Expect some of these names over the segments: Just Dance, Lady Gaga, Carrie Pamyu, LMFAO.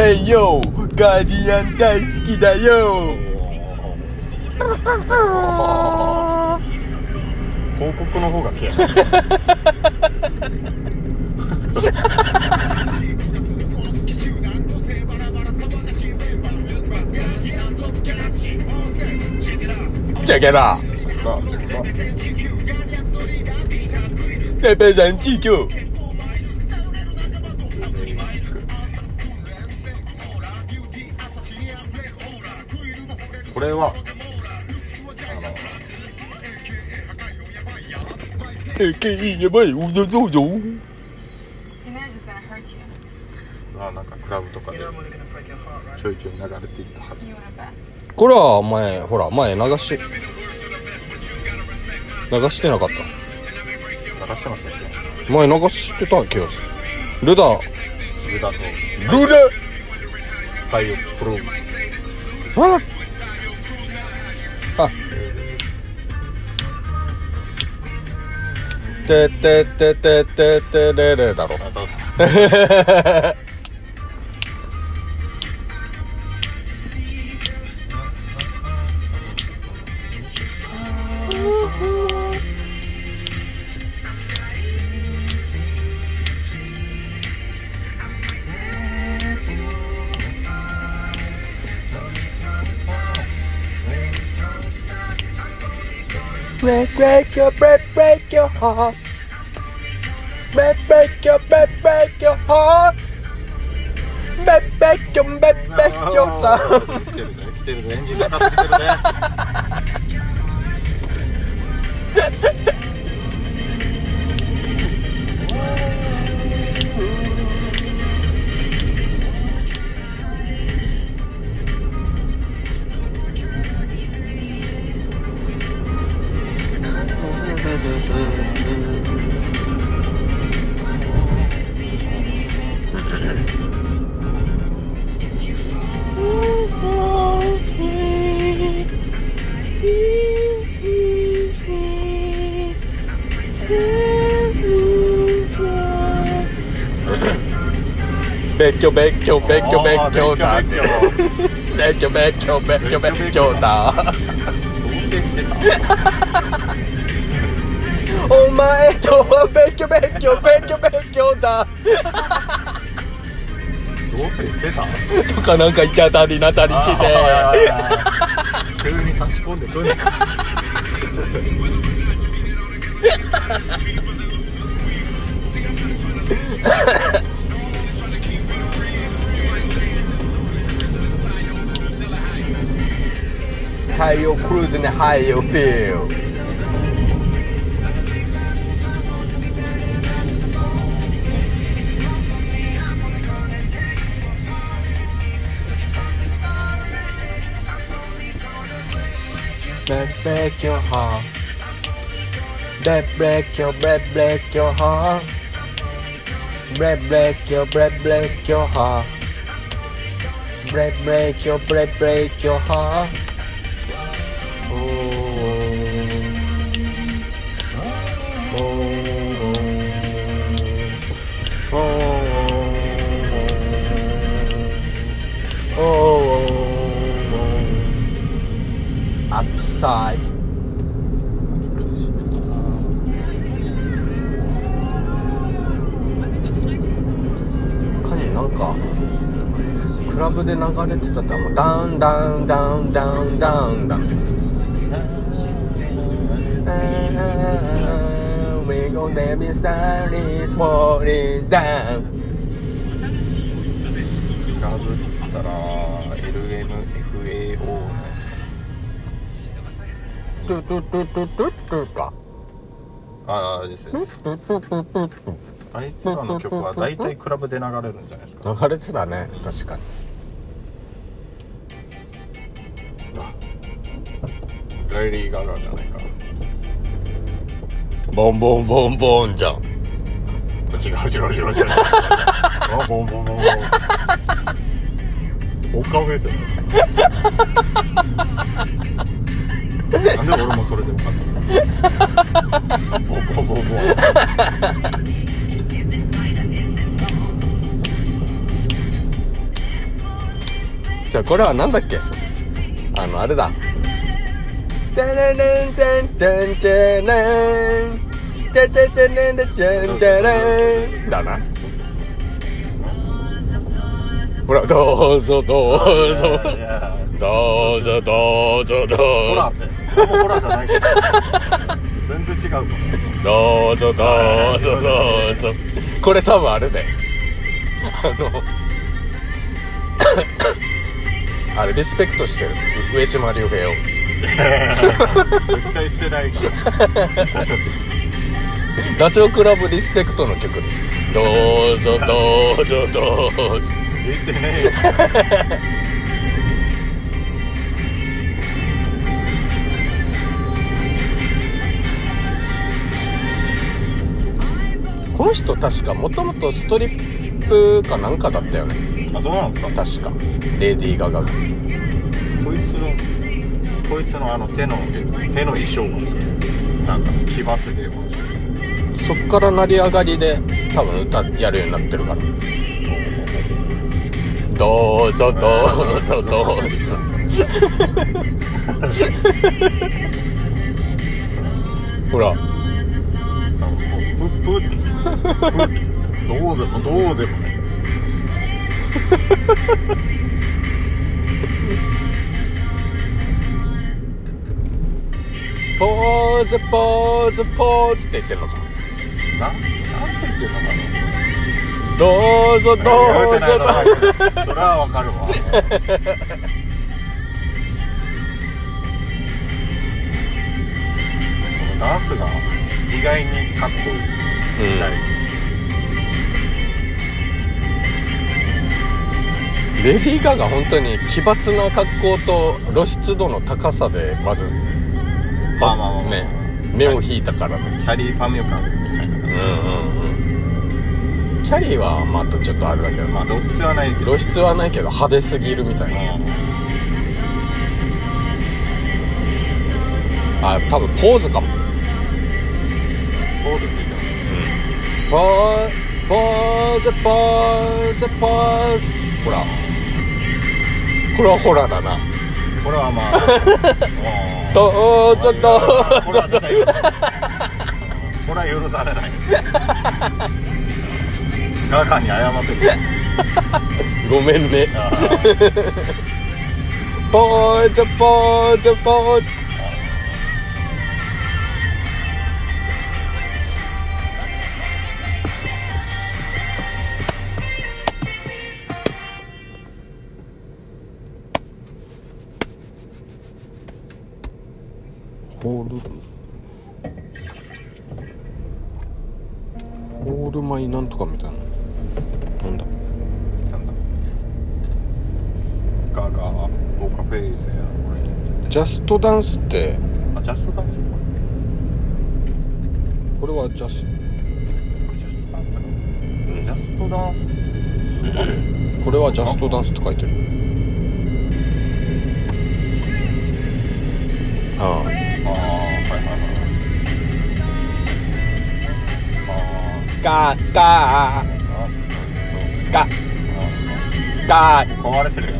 Hey yo! ガーディアン大好きだよ。広告の方が消えないチェケラレペゼン地球これはやばいおじゃぞぞなんかクラブとかでちょいちょい流れていったはず。これは前ほら前流してなかった。流してましたっけ。前流してた気がする。ルダと太陽プロあててててててれれだろう。そうそうBreak your heart. エンジンがかかってきてるね。勉強だ。お前とは勉強だ。どうせしてたとかなんか言っちゃったりなたりして急に差し込んでくる。太陽クルーズに太陽フィールBreak your heart Upside彼なんかクラブで流れてたってもうダウンダウンダウンダウンダウンダウンWe go there is that is falling down クラブって言ったら LMFAO のやつトゥトゥかああですです。あいつらの曲はだいたいクラブで流れるんじゃないですか。流れてたね、確かに。ライリー・ガガじゃないか。ボンボンボンボンじゃん。違うボンボンボンボンおかげですよねなんで俺もそれで分かったのボンボンじゃあこれはなんだっけ、あれだ、チャレレンチャンチャンチャレンチャチャチャレンチャンチャレンだな。ほら、どうぞどうぞどうぞどうぞどうぞ、ほらってほらじゃないけど全然違うから、どうぞどうぞどうぞ、これ多分あれだよ、あれリスペクトしてる上島竜兵を絶対してないからダチョウ倶楽部リスペクトの曲で、どうぞどうぞどうぞ出てねえよこの人確かもともとストリップかなんかだったよね。あ、そうなんですか。確かレディー・ガガがこいつの手の衣装も好き、なんか奇抜で、そっから成り上がりで多分歌やるようになってるから、どうぞどうぞどうぞほらプってどうでもどうでもねポーズポーズポーズって言ってるのかな、なんて言ってるのかな、どうぞどうぞそれはわかるわダンスが意外にかっこいい、レディー・ガガ本当に奇抜な格好と露出度の高さでまずまあね、目を引いたからね。キャリー・パミュカみたいな、キャリーはまたちょっとあれだけど、まあ露出はないけど、派手すぎるみたいな、あ、多分ポーズかも、ポーズって言ったの、ポーズほら、これはホラーだな、これはまあどうぞどうぞこれは許されないガガに謝ってごめんねポーズポーズポーズ、ホールマイなんとかみたいな、なんだガガボカフェイスやジャストダンスって、あ、ジャストダンス、これはジャストダンスだ、うん、ジャストダンスこれはジャストダンスって書いてる、ああ壊れてるよ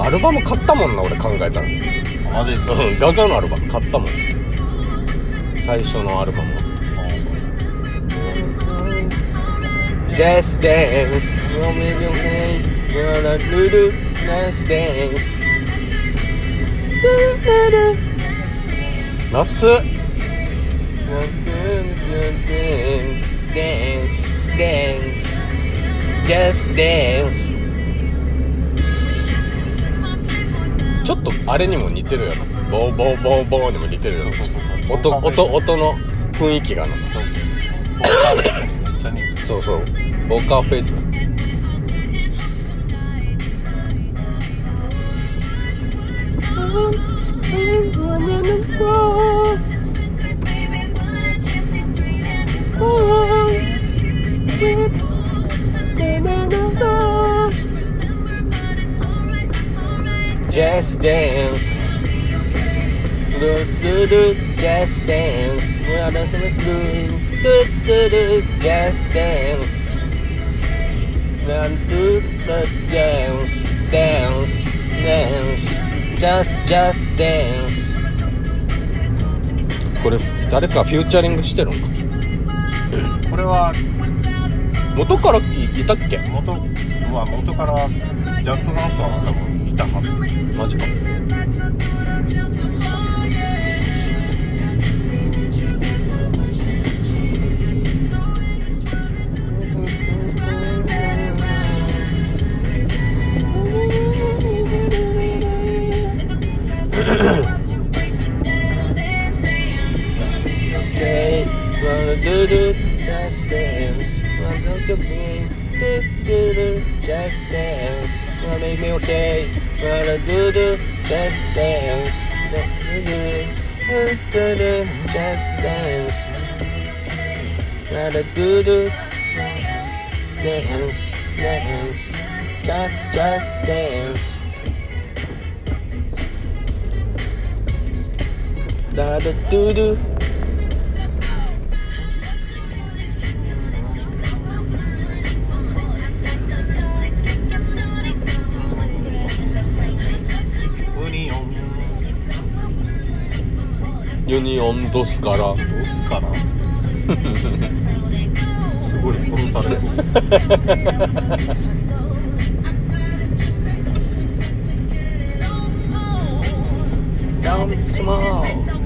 アルバム買ったもんな、俺考えたらマジっすかガガのアルバム買ったもん、最初のアルバム、Just Dance、ちょっとあれにも似てるよな、ボーボーボーボーにも似てるよな、音の雰囲気がな、そうそう、ポーカーフェイスだ、Just Dance Just Dance Just Dance Dance Dance Dance Just Dance。 これ誰かフューチャリングしてるのか。これは元からいたっけ。元からジャストダンスは多分いたはず。マジか。Just dance, I'm going to be just dance, gonna make me okay. Gonna do just dance, do just dance, gonna do dance, dance, just dance. Gonna do.ユニオンドスカラすごい殺されるダウンスモー